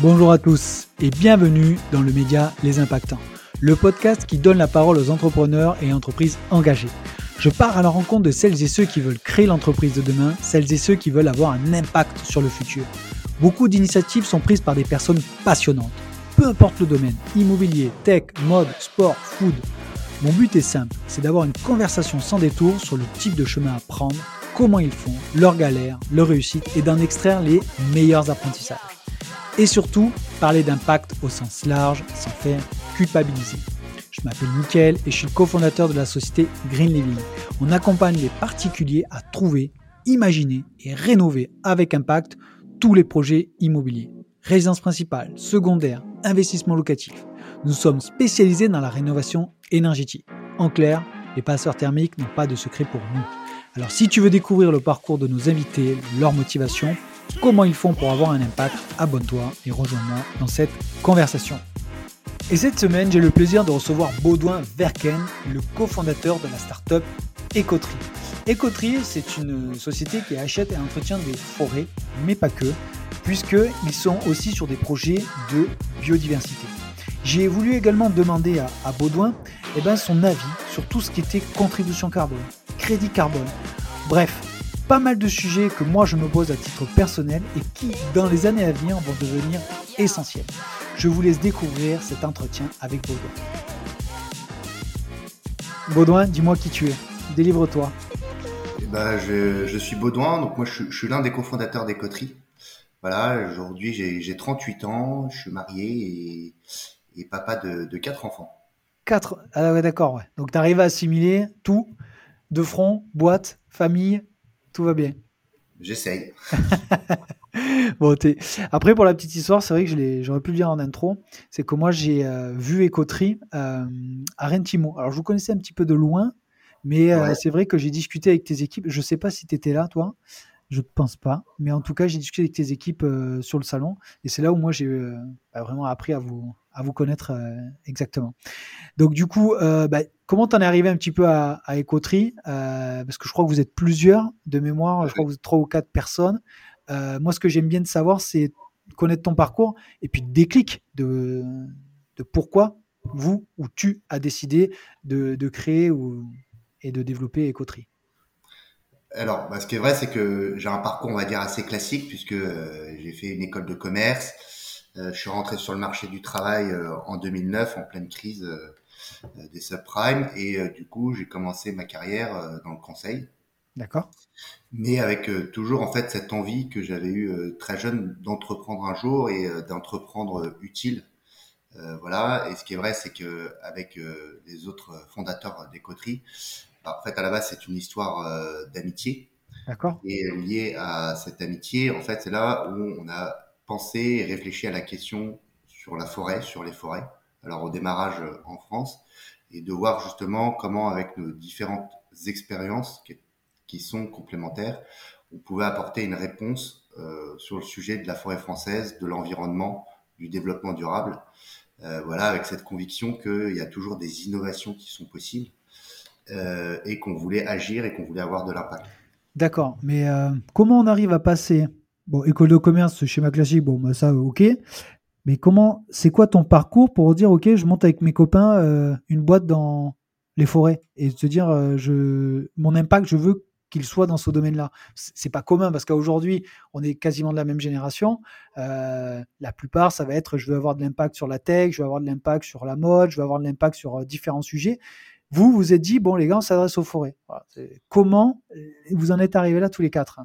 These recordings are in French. Bonjour à tous et bienvenue dans le média Les Impactants, le podcast qui donne la parole aux entrepreneurs et entreprises engagées. Je pars à la rencontre de celles et ceux qui veulent créer l'entreprise de demain, celles et ceux qui veulent avoir un impact sur le futur. Beaucoup d'initiatives sont prises par des personnes passionnantes, peu importe le domaine, immobilier, tech, mode, sport, food. Mon but est simple, c'est d'avoir une conversation sans détour sur le type de chemin à prendre, comment ils font, leurs galères, leurs réussites et d'en extraire les meilleurs apprentissages. Et surtout, parler d'impact au sens large, sans faire culpabiliser. Je m'appelle Mickaël et je suis le cofondateur de la société Green Living. On accompagne les particuliers à trouver, imaginer et rénover avec impact tous les projets immobiliers, résidences principales, secondaires, investissements locatifs. Nous sommes spécialisés dans la rénovation énergétique. En clair, les passeurs thermiques n'ont pas de secret pour nous. Alors si tu veux découvrir le parcours de nos invités, leur motivation, comment ils font pour avoir un impact, abonne-toi et rejoins-moi dans cette conversation. Et cette semaine, j'ai le plaisir de recevoir Baudouin Vercken, le cofondateur de la start-up Ecotree. Ecotree, c'est une société qui achète et entretient des forêts, mais pas que, puisqu'ils sont aussi sur des projets de biodiversité. J'ai voulu également demander à Baudouin son avis sur tout ce qui était contribution carbone, crédit carbone, bref, pas mal de sujets que moi je me pose à titre personnel et qui, dans les années à venir, vont devenir essentiels. Je vous laisse découvrir cet entretien avec Baudouin. Baudouin, dis-moi qui tu es, délivre-toi. Je suis Baudouin, donc moi je suis l'un des cofondateurs d'Ecotree. Voilà, aujourd'hui j'ai 38 ans, je suis marié et papa de 4 enfants. 4 ? Ah ouais, d'accord, ouais. Donc tu arrives à assimiler tout, de front, boîte, famille, tout va bien. J'essaye. Après, pour la petite histoire, c'est vrai que j'aurais pu le dire en intro, c'est que moi j'ai vu Ecotree à Rentimo. Alors je vous connaissais un petit peu de loin, mais c'est vrai que j'ai discuté avec tes équipes. Je ne sais pas si tu étais là, toi. Je ne pense pas, mais en tout cas, j'ai discuté avec tes équipes sur le salon et c'est là où moi j'ai vraiment appris à vous connaître exactement. Donc du coup, comment t'en es arrivé un petit peu à Ecotree parce que je crois que vous êtes plusieurs de mémoire, je crois que vous êtes 3 ou 4 personnes. Moi, ce que j'aime bien de savoir, c'est connaître ton parcours et puis le déclic de pourquoi vous ou tu as décidé de créer et de développer Ecotree. Alors, ce qui est vrai, c'est que j'ai un parcours, on va dire, assez classique puisque j'ai fait une école de commerce. Je suis rentré sur le marché du travail en 2009, en pleine crise des subprimes. Et du coup, j'ai commencé ma carrière dans le conseil. D'accord. Mais avec toujours, en fait, cette envie que j'avais eue très jeune d'entreprendre un jour et d'entreprendre utile. Voilà. Et ce qui est vrai, c'est qu'avec les autres fondateurs d'Ecotree, en fait, à la base, c'est une histoire d'amitié. D'accord. Et liée à cette amitié, en fait, c'est là où on a pensé et réfléchi à la question sur la forêt, sur les forêts. Alors, au démarrage en France, et de voir justement comment, avec nos différentes expériences qui sont complémentaires, on pouvait apporter une réponse sur le sujet de la forêt française, de l'environnement, du développement durable. Voilà, avec cette conviction qu'il y a toujours des innovations qui sont possibles. Et qu'on voulait agir et qu'on voulait avoir de l'impact. D'accord, mais comment on arrive à passer école de commerce, schéma classique, ça ok, mais c'est quoi ton parcours pour dire ok, je monte avec mes copains une boîte dans les forêts et se dire mon impact, je veux qu'il soit dans ce domaine-là. C'est pas commun parce qu'aujourd'hui, on est quasiment de la même génération. La plupart, ça va être je veux avoir de l'impact sur la tech, je veux avoir de l'impact sur la mode, je veux avoir de l'impact sur différents sujets. Vous vous êtes dit, les gars, on s'adresse aux forêts. Voilà. Comment vous en êtes arrivés là tous les 4 ?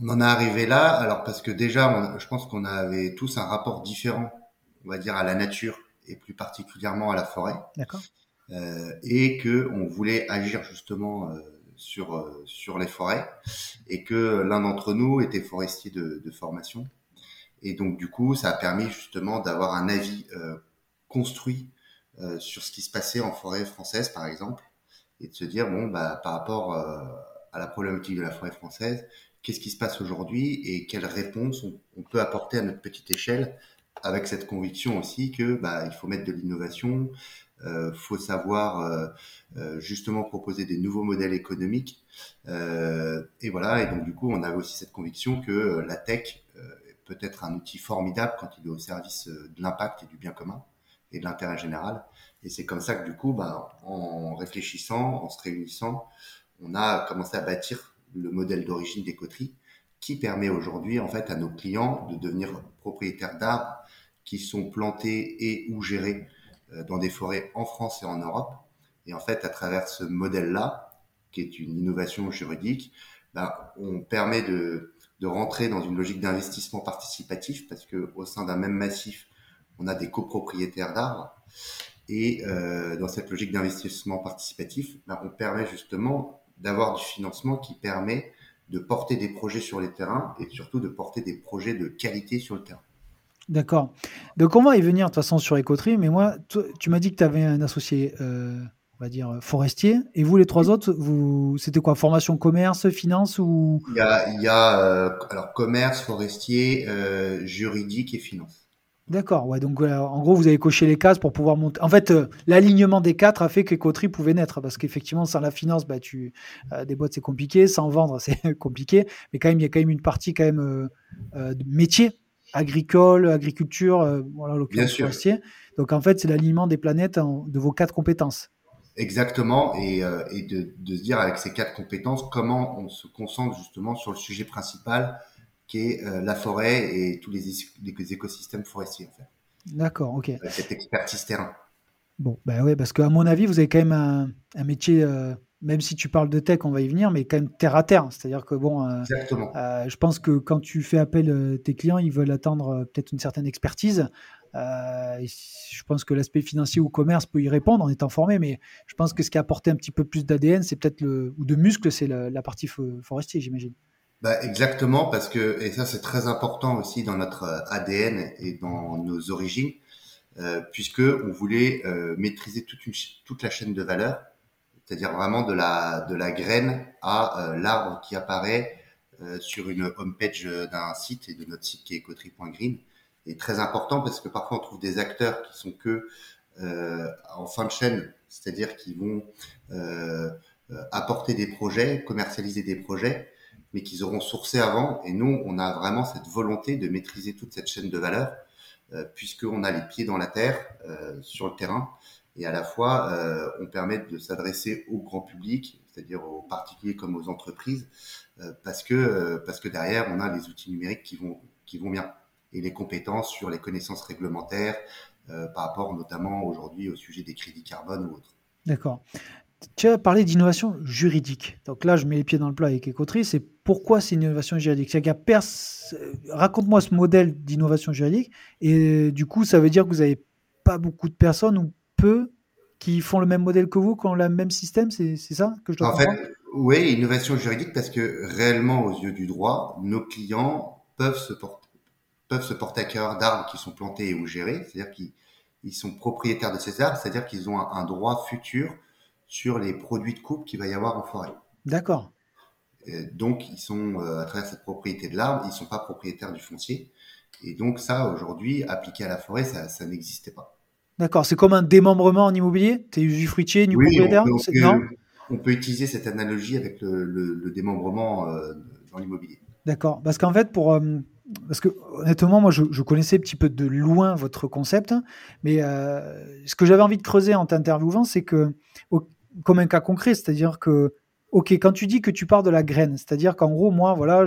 On en est arrivé là, alors parce que déjà, je pense qu'on avait tous un rapport différent, on va dire, à la nature et plus particulièrement à la forêt. D'accord. Et qu'on voulait agir justement sur les forêts et que l'un d'entre nous était forestier de formation. Et donc, du coup, ça a permis justement d'avoir un avis construit sur ce qui se passait en forêt française, par exemple, et de se dire, par rapport à la problématique de la forêt française, qu'est-ce qui se passe aujourd'hui et quelles réponses on peut apporter à notre petite échelle, avec cette conviction aussi que il faut mettre de l'innovation, faut savoir justement proposer des nouveaux modèles économiques, et voilà. Et donc du coup, on avait aussi cette conviction que la tech peut-être un outil formidable quand il est au service de l'impact et du bien commun et de l'intérêt général. Et c'est comme ça que du coup, en réfléchissant, en se réunissant, on a commencé à bâtir le modèle d'origine d'Ecotree qui permet aujourd'hui en fait à nos clients de devenir propriétaires d'arbres qui sont plantés et ou gérés dans des forêts en France et en Europe. Et en fait, à travers ce modèle-là, qui est une innovation juridique, on permet de rentrer dans une logique d'investissement participatif parce qu'au sein d'un même massif, on a des copropriétaires d'arbres. Et dans cette logique d'investissement participatif, on permet justement d'avoir du financement qui permet de porter des projets sur les terrains et surtout de porter des projets de qualité sur le terrain. D'accord. Donc, on va y venir de toute façon sur Ecotree, mais moi, tu m'as dit que tu avais un associé, on va dire, forestier, et vous, les trois autres, c'était quoi, formation commerce, finance ou... Il y a commerce, forestier, juridique et finance. D'accord, ouais, donc en gros, vous avez coché les cases pour pouvoir monter. En fait, l'alignement des quatre a fait qu'Ecotree pouvait naître, parce qu'effectivement, sans la finance, des boîtes, c'est compliqué, sans vendre, c'est compliqué, mais quand même, il y a quand même une partie quand même de métier. Agriculture, l'occurrence forestier. Donc, en fait, c'est l'alignement des planètes de vos quatre compétences. Exactement. Et de se dire avec ces quatre compétences, comment on se concentre justement sur le sujet principal qui est la forêt et tous les écosystèmes forestiers. En fait. D'accord, ok. Cette expertise terrain. Bon, parce qu'à mon avis, vous avez quand même un métier... Même si tu parles de tech, on va y venir, mais quand même terre à terre. C'est-à-dire que je pense que quand tu fais appel tes clients, ils veulent attendre peut-être une certaine expertise. Je pense que l'aspect financier ou commerce peut y répondre en étant formé, mais je pense que ce qui a apporté un petit peu plus d'ADN, c'est peut-être ou de muscle, c'est la partie forestier, j'imagine. Exactement, parce que et ça c'est très important aussi dans notre ADN et dans nos origines, puisque on voulait maîtriser toute la chaîne de valeur. C'est-à-dire vraiment de la graine à l'arbre qui apparaît sur une homepage d'un site et de notre site qui est Ecotree.green. Et très important parce que parfois on trouve des acteurs qui sont que en fin de chaîne, c'est-à-dire qui vont apporter des projets, commercialiser des projets, mais qu'ils auront sourcé avant. Et nous, on a vraiment cette volonté de maîtriser toute cette chaîne de valeur puisqu'on a les pieds dans la terre, sur le terrain. Et à la fois, on permet de s'adresser au grand public, c'est-à-dire aux particuliers comme aux entreprises, parce que derrière, on a les outils numériques qui vont bien. Et les compétences sur les connaissances réglementaires, par rapport notamment aujourd'hui au sujet des crédits carbone ou autres. D'accord. Tu as parlé d'innovation juridique. Donc là, je mets les pieds dans le plat avec Ecotree. C'est pourquoi c'est une innovation juridique. Raconte-moi ce modèle d'innovation juridique. Et du coup, ça veut dire que vous n'avez pas beaucoup de personnes qui font le même modèle que vous, qui ont le même système, c'est ça que je dois comprendre ? En fait, oui, innovation juridique, parce que réellement, aux yeux du droit, nos clients peuvent se porter à cœur d'arbres qui sont plantés ou gérés, c'est-à-dire qu'ils sont propriétaires de ces arbres, c'est-à-dire qu'ils ont un droit futur sur les produits de coupe qu'il va y avoir en forêt. D'accord. Et donc, ils sont, à travers cette propriété de l'arbre, ils ne sont pas propriétaires du foncier. Et donc ça, aujourd'hui, appliqué à la forêt, ça n'existait pas. D'accord, c'est comme un démembrement en immobilier ? Tu es usufruitier, nu propriétaire ? On peut utiliser cette analogie avec le démembrement dans l'immobilier. D'accord, parce qu'en fait, parce que honnêtement, moi, je connaissais un petit peu de loin votre concept, mais ce que j'avais envie de creuser en t'interviewant, c'est que, comme un cas concret, c'est-à-dire que, ok, quand tu dis que tu pars de la graine, c'est-à-dire qu'en gros, moi, voilà,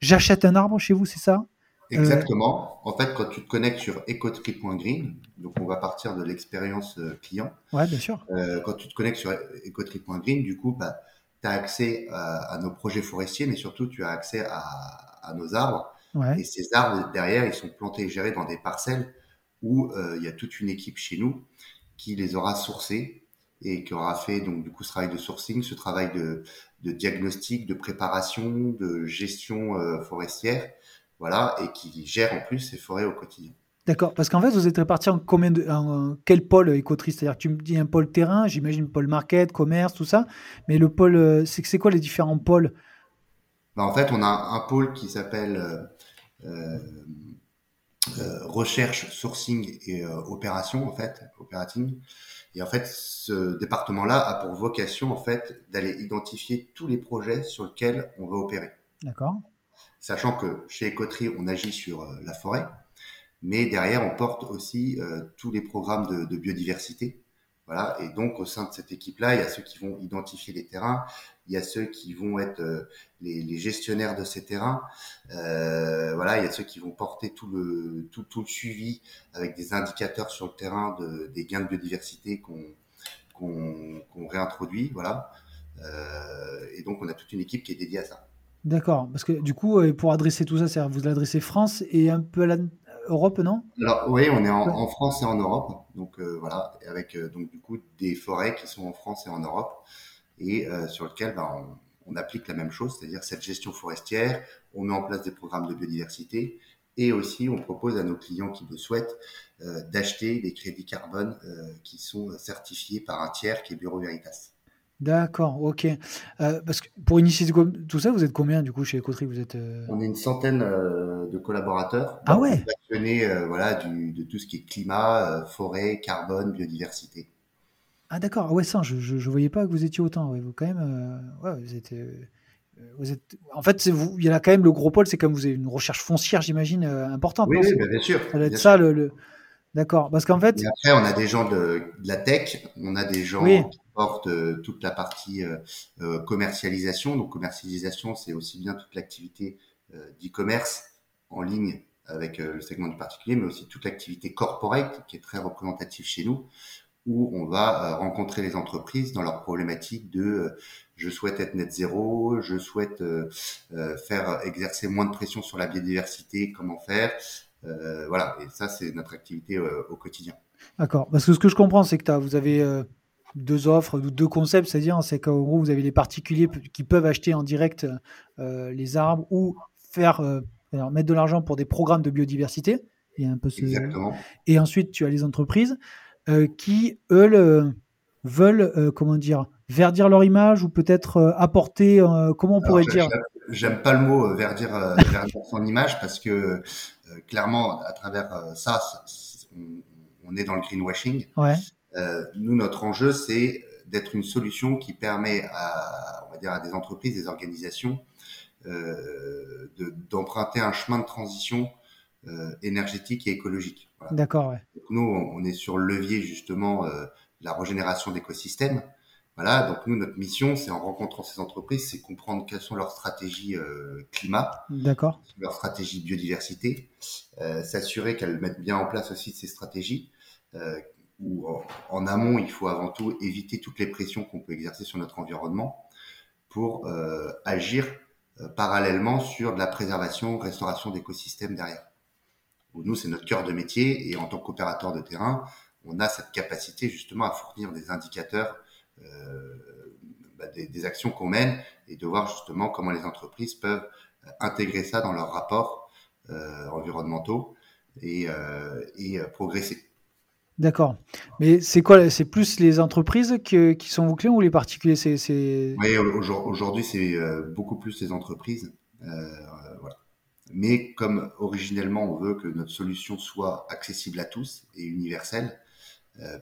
j'achète un arbre chez vous, c'est ça ? Exactement. En fait, quand tu te connectes sur Ecotree.green, donc on va partir de l'expérience client. Ouais, bien sûr. Quand tu te connectes sur Ecotree.green, du coup, tu as accès à nos projets forestiers, mais surtout, tu as accès à nos arbres. Ouais. Et ces arbres, derrière, ils sont plantés et gérés dans des parcelles où il y a toute une équipe chez nous qui les aura sourcés et qui aura fait, donc, du coup, ce travail de sourcing, ce travail de diagnostic, de préparation, de gestion forestière. Voilà, et qui gère en plus ces forêts au quotidien. D'accord, parce qu'en fait, vous êtes répartis en quel pôle Ecotree ? C'est-à-dire que tu me dis un pôle terrain, j'imagine pôle market, commerce, tout ça, mais le pôle, c'est quoi les différents pôles ? En fait, on a un pôle qui s'appelle recherche, sourcing et opération, en fait, operating. Et en fait, ce département-là a pour vocation, en fait, d'aller identifier tous les projets sur lesquels on va opérer. D'accord. sachant que chez Ecotree, on agit sur la forêt, mais derrière, on porte aussi tous les programmes de biodiversité. Voilà. Et donc, au sein de cette équipe-là, il y a ceux qui vont identifier les terrains, il y a ceux qui vont être les gestionnaires de ces terrains, voilà, il y a ceux qui vont porter tout le suivi avec des indicateurs sur le terrain des gains de biodiversité qu'on réintroduit, voilà. Et donc, on a toute une équipe qui est dédiée à ça. D'accord, parce que du coup, pour adresser tout ça, c'est-à-dire vous l'adressez France et un peu Europe, non ? Alors, oui, on est en France et en Europe, donc voilà, avec donc du coup des forêts qui sont en France et en Europe et sur lesquelles on applique la même chose, c'est-à-dire cette gestion forestière, on met en place des programmes de biodiversité et aussi on propose à nos clients qui le souhaitent d'acheter des crédits carbone qui sont certifiés par un tiers qui est Bureau Veritas. D'accord, ok. Parce que pour initier tout ça, vous êtes combien du coup chez Ecotree ? Vous êtes On est une centaine de collaborateurs. Ah ouais. Passionnés, voilà, de tout ce qui est climat, forêt, carbone, biodiversité. Ah d'accord. Ouais, ça, je voyais pas que vous étiez autant. Ouais, vous quand même. Ouais, vous êtes. En fait, il y en a quand même le gros pôle. C'est comme vous avez une recherche foncière, j'imagine, importante. Oui, oui, bien sûr. Ça doit être ça le. D'accord, parce qu'en fait. Et après, on a des gens de la tech, on a des gens oui. qui portent toute la partie commercialisation. Donc, commercialisation, c'est aussi bien toute l'activité d'e-commerce en ligne avec le segment du particulier, mais aussi toute l'activité corporate qui est très représentative chez nous, où on va rencontrer les entreprises dans leurs problématiques de je souhaite être net zéro, je souhaite faire exercer moins de pression sur la biodiversité, comment faire. Voilà, et ça, c'est notre activité au quotidien. D'accord, parce que ce que je comprends, c'est que vous avez deux offres, deux concepts, c'est-à-dire c'est qu'en gros, vous avez les particuliers qui peuvent acheter en direct les arbres ou mettre de l'argent pour des programmes de biodiversité. Il y a un peu Exactement. Et ensuite, tu as les entreprises qui, eux, veulent, comment dire, verdir leur image ou peut-être apporter, comment on pourrait dire. J'aime pas le mot verdir son image parce que clairement, à travers ça, on est dans le greenwashing. Ouais. Nous, notre enjeu, c'est d'être une solution qui permet à des entreprises, des organisations d'emprunter un chemin de transition énergétique et écologique. Voilà. D'accord, ouais. Donc, nous, on est sur le levier justement de la régénération d'écosystèmes. Voilà, donc nous, notre mission, c'est en rencontrant ces entreprises, c'est comprendre quelles sont leurs stratégies climat, D'accord. leurs stratégies biodiversité, s'assurer qu'elles mettent bien en place aussi ces stratégies, où en amont, il faut avant tout éviter toutes les pressions qu'on peut exercer sur notre environnement pour agir parallèlement sur de la préservation, restauration d'écosystèmes derrière. Donc, nous, c'est notre cœur de métier et en tant qu'opérateur de terrain, on a cette capacité justement à fournir des indicateurs des actions qu'on mène et de voir justement comment les entreprises peuvent intégrer ça dans leurs rapports environnementaux et progresser. D'accord. Mais c'est quoi ? C'est plus les entreprises qui sont vos clients ou les particuliers ? Oui, aujourd'hui, c'est beaucoup plus les entreprises. Voilà. Mais comme originellement, on veut que notre solution soit accessible à tous et universelle,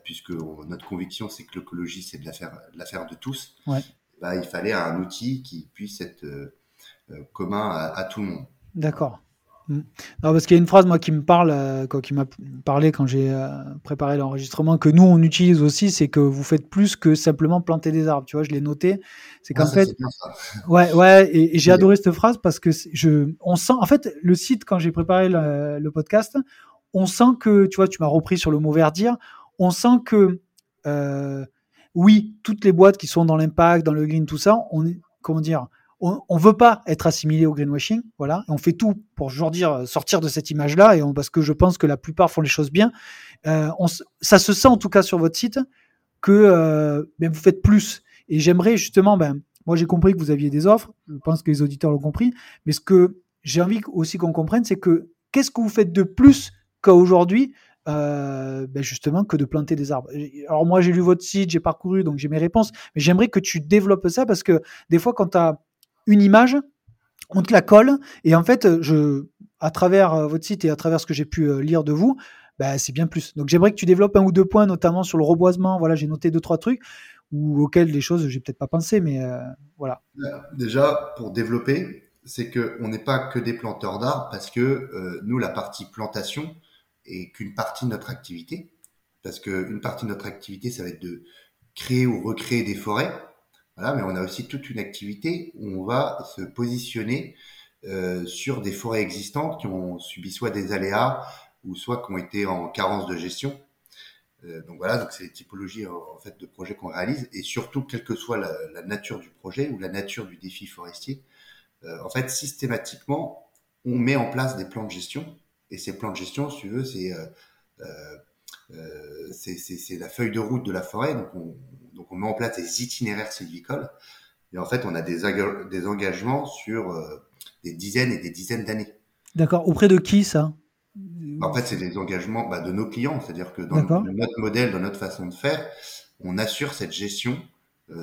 puisque notre conviction, c'est que l'écologie, c'est de l'affaire de tous, ouais. Bah, il fallait un outil qui puisse être commun à tout le monde. D'accord. Non, parce qu'il y a une phrase moi, qui me parle, qui m'a parlé quand j'ai préparé l'enregistrement, que nous, on utilise aussi, c'est que vous faites plus que simplement planter des arbres. Tu vois, je l'ai noté. C'est qu'en fait... C'est bien, ça. Ouais, et j'ai adoré cette phrase parce que on sent... En fait, le site, quand j'ai préparé le podcast, on sent que... Tu vois, tu m'as repris sur le mot verdir. On sent que, oui, toutes les boîtes qui sont dans l'impact, dans le green, tout ça, on veut pas être assimilé au greenwashing, voilà. Et on fait tout pour sortir de cette image-là, parce que je pense que la plupart font les choses bien. Ça se sent en tout cas sur votre site que vous faites plus. Et j'aimerais justement, moi j'ai compris que vous aviez des offres, je pense que les auditeurs l'ont compris, mais ce que j'ai envie aussi qu'on comprenne, c'est que qu'est-ce que vous faites de plus qu'à aujourd'hui? Justement que de planter des arbres. Alors moi j'ai lu votre site, j'ai parcouru, donc j'ai mes réponses, mais j'aimerais que tu développes ça parce que des fois quand tu as une image, on te la colle et en fait à travers votre site et à travers ce que j'ai pu lire de vous, c'est bien plus. Donc j'aimerais que tu développes un ou deux points notamment sur le reboisement, voilà, j'ai noté 2-3 trucs auxquels les choses j'ai peut-être pas pensé mais voilà. Déjà pour développer, c'est qu'on n'est pas que des planteurs d'arbres parce que nous, la partie plantation est qu'une partie de notre activité. Parce qu'une partie de notre activité, ça va être de créer ou recréer des forêts. Voilà, mais on a aussi toute une activité où on va se positionner sur des forêts existantes qui ont subi soit des aléas ou soit qui ont été en carence de gestion. Donc voilà, donc c'est les typologies en fait de projets qu'on réalise et surtout, quelle que soit la nature du projet ou la nature du défi forestier, en fait, systématiquement, on met en place des plans de gestion. Et ces plans de gestion, si tu veux, c'est la feuille de route de la forêt. Donc on met en place des itinéraires sylvicoles. Et en fait, on a des engagements sur des dizaines et des dizaines d'années. D'accord. Auprès de qui, ça ? En fait, c'est des engagements de nos clients. C'est-à-dire que dans notre modèle, dans notre façon de faire, on assure cette gestion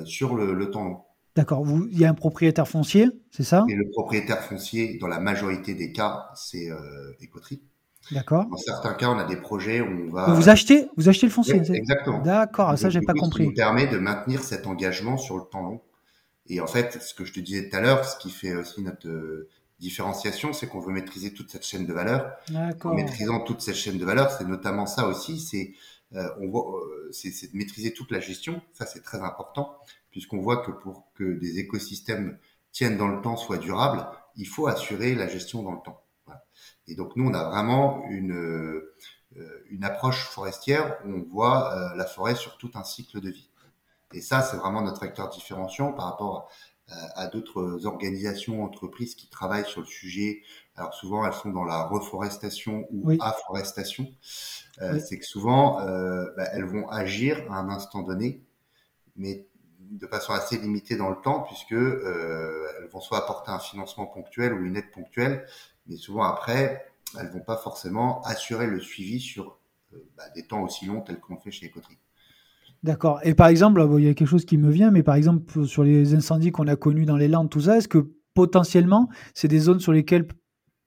sur le temps long. D'accord. Il y a un propriétaire foncier, c'est ça ? Et le propriétaire foncier, dans la majorité des cas, c'est Ecotree. D'accord. Dans certains cas, on a des projets où on va… Vous achetez le foncier. Oui, exactement. D'accord, donc, ça, j'ai pas compris. Ça nous permet de maintenir cet engagement sur le temps long. Et en fait, ce que je te disais tout à l'heure, ce qui fait aussi notre différenciation, c'est qu'on veut maîtriser toute cette chaîne de valeur. D'accord. En maîtrisant toute cette chaîne de valeur, c'est notamment ça aussi, c'est de maîtriser toute la gestion. Ça, c'est très important, puisqu'on voit que pour que des écosystèmes tiennent dans le temps, soient durables, il faut assurer la gestion dans le temps. Voilà. Et donc, nous, on a vraiment une approche forestière où on voit la forêt sur tout un cycle de vie. Et ça, c'est vraiment notre facteur différenciant par rapport à d'autres organisations, entreprises qui travaillent sur le sujet. Alors souvent, elles sont dans la reforestation ou afforestation. C'est que souvent, elles vont agir à un instant donné, mais de façon assez limitée dans le temps, puisque elles vont soit apporter un financement ponctuel ou une aide ponctuelle, mais souvent après, elles vont pas forcément assurer le suivi sur des temps aussi longs tels qu'on fait chez Ecotree. D'accord. Et par exemple, il y a quelque chose qui me vient, mais par exemple, sur les incendies qu'on a connus dans les Landes, tout ça, est-ce que potentiellement, c'est des zones sur lesquelles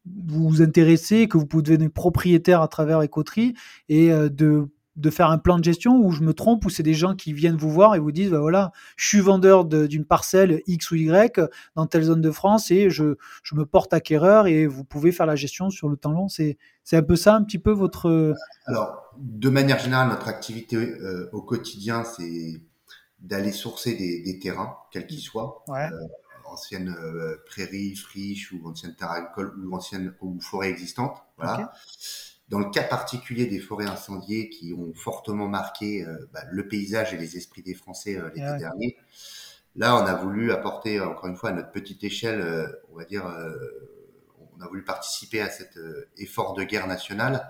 vous vous intéressez, que vous pouvez devenir propriétaire à travers Ecotree et de faire un plan de gestion, ou je me trompe, ou c'est des gens qui viennent vous voir et vous disent, voilà, je suis vendeur d'une parcelle X ou Y dans telle zone de France et je me porte acquéreur et vous pouvez faire la gestion sur le temps long. C'est un peu ça, un petit peu votre… Alors, de manière générale, notre activité au quotidien, c'est d'aller sourcer des terrains, quels qu'ils soient, anciennes prairies, friches ou anciennes terres agricoles ou anciennes ou forêts existantes. Voilà. Okay. Dans le cas particulier des forêts incendiées qui ont fortement marqué le paysage et les esprits des Français l'été dernier, là, on a voulu apporter, encore une fois, à notre petite échelle, on a voulu participer à cet effort de guerre nationale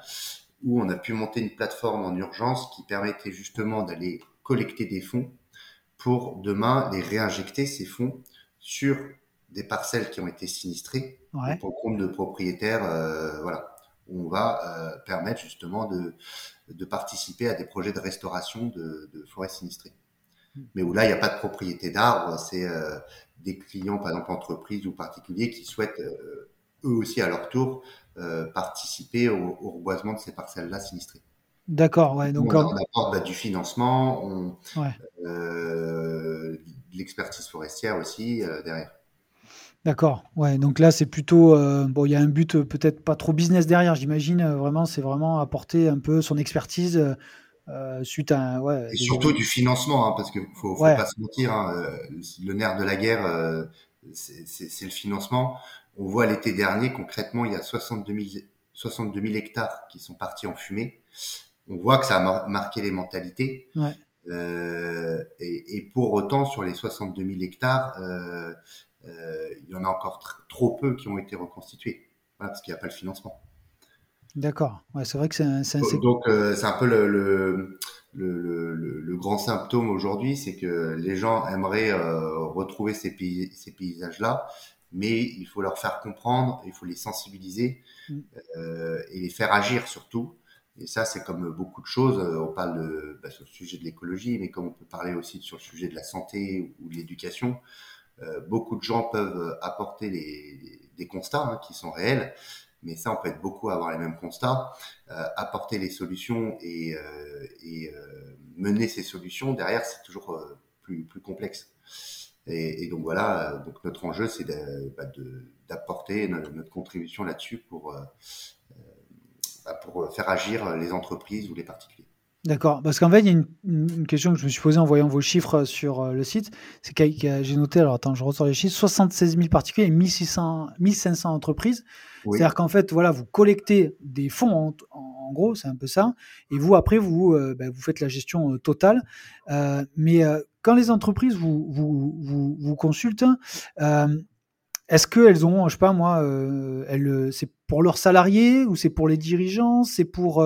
où on a pu monter une plateforme en urgence qui permettait justement d'aller collecter des fonds pour demain les réinjecter, ces fonds, sur des parcelles qui ont été sinistrées pour compte de propriétaires, voilà. On va permettre justement de participer à des projets de restauration de forêts sinistrées. Mais où là, il n'y a pas de propriété d'arbres, c'est des clients, par exemple entreprises ou particuliers, qui souhaitent eux aussi à leur tour participer au reboisement de ces parcelles-là sinistrées. D'accord, ouais. Donc on apporte du financement, de l'expertise forestière aussi derrière. D'accord, ouais, donc là c'est plutôt, il y a un but peut-être pas trop business derrière, j'imagine, vraiment, c'est vraiment apporter un peu son expertise suite à… et surtout du financement, parce qu'il ne faut pas se mentir, le nerf de la guerre, c'est le financement. On voit l'été dernier, concrètement, il y a 62 000 hectares qui sont partis en fumée. On voit que ça a marqué les mentalités. Ouais. Et pour autant, sur les 62 000 hectares… il y en a encore trop peu qui ont été reconstitués, parce qu'il n'y a pas le financement. D'accord, c'est vrai que Donc, c'est un peu le grand symptôme aujourd'hui, c'est que les gens aimeraient retrouver ces paysages-là, mais il faut leur faire comprendre, il faut les sensibiliser et les faire agir surtout. Et ça, c'est comme beaucoup de choses. On parle sur le sujet de l'écologie, mais comme on peut parler aussi sur le sujet de la santé ou de l'éducation, beaucoup de gens peuvent apporter des constats qui sont réels, mais ça, on peut être beaucoup à avoir les mêmes constats, apporter les solutions et mener ces solutions. Derrière, c'est toujours plus complexe. Et donc voilà, donc notre enjeu, c'est d'apporter notre contribution là-dessus pour faire agir les entreprises ou les particuliers. D'accord, parce qu'en fait, il y a une question que je me suis posée en voyant vos chiffres sur le site. C'est que j'ai noté, alors attends, je ressors les chiffres, 76 000 particuliers et 1500 entreprises. Oui. C'est-à-dire qu'en fait, voilà, vous collectez des fonds, en gros, c'est un peu ça. Et vous, après, vous faites la gestion totale. Mais quand les entreprises vous consultent, est-ce qu'elles ont, je sais pas moi, c'est pour leurs salariés ou c'est pour les dirigeants, c'est pour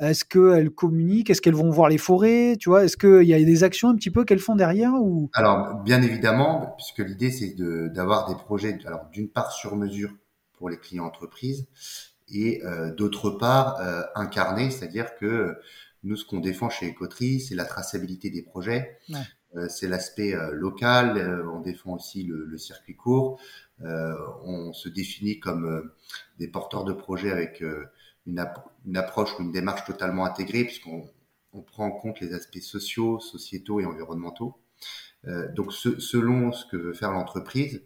est-ce qu'elles communiquent, est-ce qu'elles vont voir les forêts, tu vois, est-ce qu'il y a des actions un petit peu qu'elles font derrière ou... Alors bien évidemment, puisque l'idée c'est d'avoir des projets, alors d'une part sur mesure pour les clients entreprises et d'autre part incarnés, c'est-à-dire que nous ce qu'on défend chez Ecotree, c'est la traçabilité des projets. Ouais. C'est l'aspect local, on défend aussi le circuit court, on se définit comme des porteurs de projets avec une approche ou une démarche totalement intégrée puisqu'on prend en compte les aspects sociaux, sociétaux et environnementaux. Donc selon ce que veut faire l'entreprise,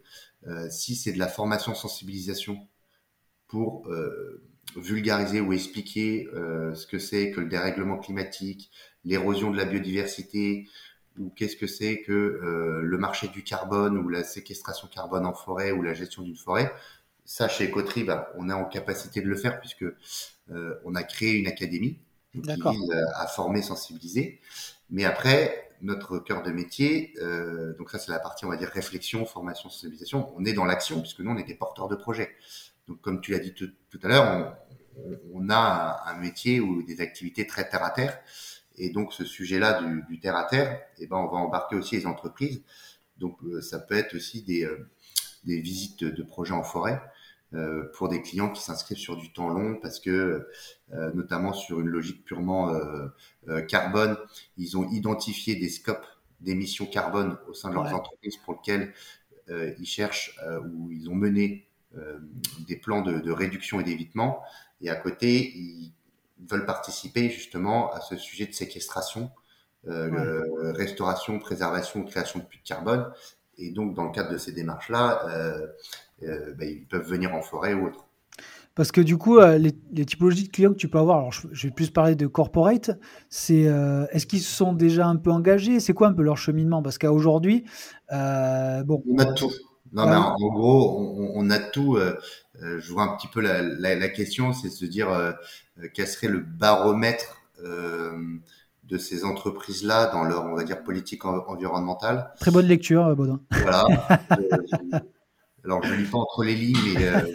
si c'est de la formation-sensibilisation pour vulgariser ou expliquer ce que c'est que le dérèglement climatique, l'érosion de la biodiversité, ou qu'est-ce que c'est que le marché du carbone ou la séquestration carbone en forêt ou la gestion d'une forêt. Ça, chez Ecotree, on est en capacité de le faire puisque on a créé une académie qui vise à former, sensibiliser. Mais après, notre cœur de métier, donc ça c'est la partie, on va dire, réflexion, formation, sensibilisation. On est dans l'action puisque nous, on est des porteurs de projets. Donc comme tu l'as dit tout à l'heure, on a un métier ou des activités très terre-à-terre. Et donc, ce sujet-là du terre-à-terre, on va embarquer aussi les entreprises. Donc, ça peut être aussi des visites de projets en forêt pour des clients qui s'inscrivent sur du temps long parce que, notamment sur une logique purement carbone, ils ont identifié des scopes d'émissions carbone au sein de leurs entreprises pour lesquelles ils cherchent ou ils ont mené des plans de réduction et d'évitement. Et à côté, ils veulent participer justement à ce sujet de séquestration, restauration, préservation, création de puits de carbone. Et donc, dans le cadre de ces démarches-là, ils peuvent venir en forêt ou autre. Parce que du coup, les typologies de clients que tu peux avoir, alors je vais plus parler de corporate, c'est est-ce qu'ils se sont déjà un peu engagés ? C'est quoi un peu leur cheminement ? Parce qu'à aujourd'hui, on a tout. Non, mais en gros, on a tout. Je vois un petit peu la question, c'est de se dire quel serait le baromètre de ces entreprises-là dans leur, on va dire, politique environnementale. Très bonne lecture, Baudouin. Voilà. Alors, je ne lis pas entre les lignes. Mais,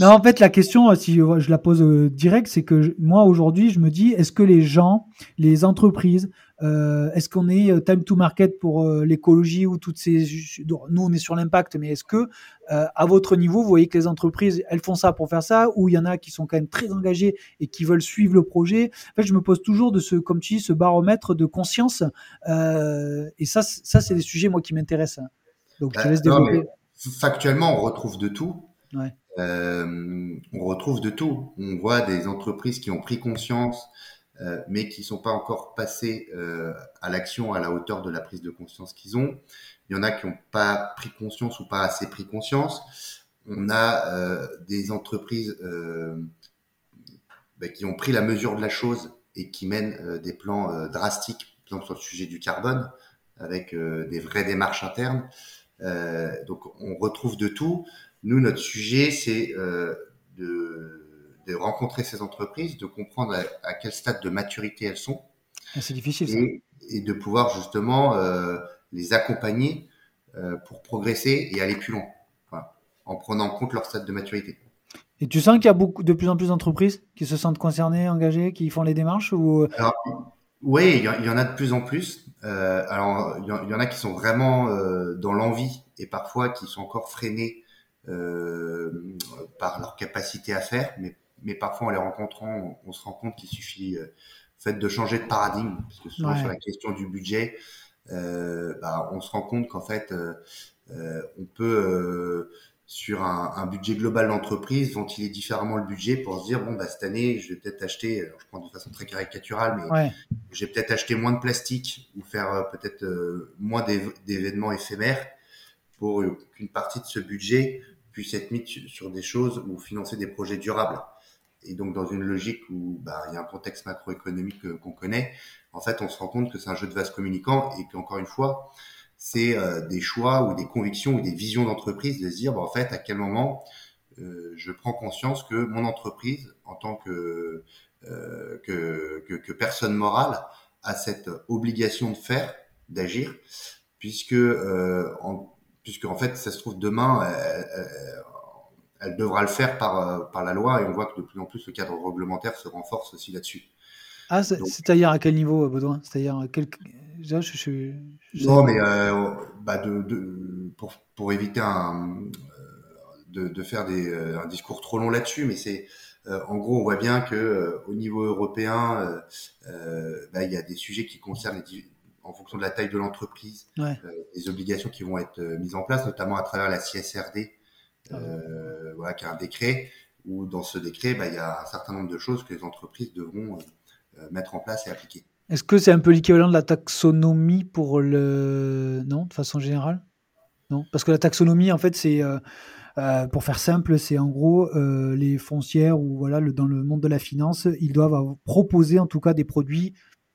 non, en fait, la question, si je la pose direct, c'est que moi, aujourd'hui, je me dis, est-ce que les gens, les entreprises, est-ce qu'on est time to market pour l'écologie ou toutes ces... Nous, on est sur l'impact, mais est-ce que, à votre niveau, vous voyez que les entreprises, elles font ça pour faire ça, ou il y en a qui sont quand même très engagées et qui veulent suivre le projet? En fait, je me pose toujours de ce, comme tu dis, ce baromètre de conscience. Et ça, c'est des sujets, moi, qui m'intéressent. Donc, je te laisse développer. Factuellement, on retrouve de tout. Ouais. On voit des entreprises qui ont pris conscience, mais qui ne sont pas encore passées à l'action à la hauteur de la prise de conscience qu'ils ont. Il y en a qui n'ont pas pris conscience ou pas assez pris conscience. On a des entreprises qui ont pris la mesure de la chose et qui mènent des plans drastiques, par exemple sur le sujet du carbone, avec des vraies démarches internes. Donc on retrouve de tout. Nous, notre sujet, c'est de rencontrer ces entreprises, de comprendre à quel stade de maturité elles sont. C'est difficile, ça. Et de pouvoir justement les accompagner pour progresser et aller plus loin, en prenant en compte leur stade de maturité. Et tu sens qu'il y a de plus en plus d'entreprises qui se sentent concernées, engagées, qui font les démarches ou... Alors, oui, il y en a de plus en plus. Alors, il y en a qui sont vraiment dans l'envie et parfois qui sont encore freinés par leur capacité à faire. Mais parfois, en les rencontrant, on se rend compte qu'il suffit en fait, de changer de paradigme. Parce que souvent, sur la question du budget, on se rend compte qu'en fait, on peut, sur un budget global d'entreprise, ventiler différemment le budget pour se dire, cette année, je vais peut-être acheter, alors je prends de façon très caricaturale, mais j'ai peut-être acheté moins de plastique ou faire peut-être moins d'événements éphémères pour qu'une partie de ce budget puisse être mise sur des choses ou financer des projets durables. Et donc, dans une logique où il y a un contexte macroéconomique qu'on connaît, en fait, on se rend compte que c'est un jeu de vases communicants et qu'encore une fois, c'est des choix ou des convictions ou des visions d'entreprise de se dire, en fait, à quel moment je prends conscience que mon entreprise, en tant que personne morale, a cette obligation de faire, d'agir, puisque en fait, ça se trouve, demain, elle devra le faire par la loi, et on voit que de plus en plus, le cadre réglementaire se renforce aussi là-dessus. Ah, c'est-à-dire à quel niveau, Baudouin ? C'est-à-dire à quel... Non, mais pour éviter de faire un discours trop long là-dessus, mais c'est en gros, on voit bien que au niveau européen, il y a des sujets qui concernent en fonction de la taille de l'entreprise, les obligations qui vont être mises en place, notamment à travers la CSRD, qui a un décret, où dans ce décret, il y a un certain nombre de choses que les entreprises devront mettre en place et appliquer. Est-ce que c'est un peu l'équivalent de la taxonomie non, de façon générale ? Non, parce que la taxonomie, en fait, c'est, pour faire simple, c'est en gros les foncières ou dans le monde de la finance, ils doivent proposer en tout cas des produits,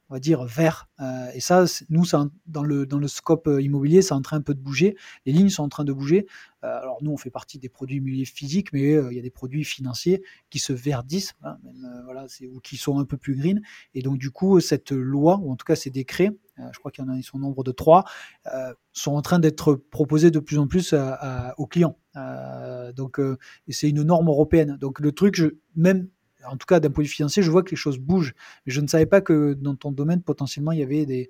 on va dire, verts. Et ça, nous, dans le scope immobilier, ça est en train un peu de bouger. Les lignes sont en train de bouger. Alors nous, on fait partie des produits immobiliers physiques, mais il y a des produits financiers qui se verdissent, ou qui sont un peu plus green. Et donc, du coup, cette loi, ou en tout cas ces décrets, je crois qu'il y en a, ils sont au nombre de 3, sont en train d'être proposés de plus en plus aux clients. Et c'est une norme européenne. Donc le truc, même en tout cas d'un point de vue financier, je vois que les choses bougent. Mais je ne savais pas que dans ton domaine, potentiellement, il y avait des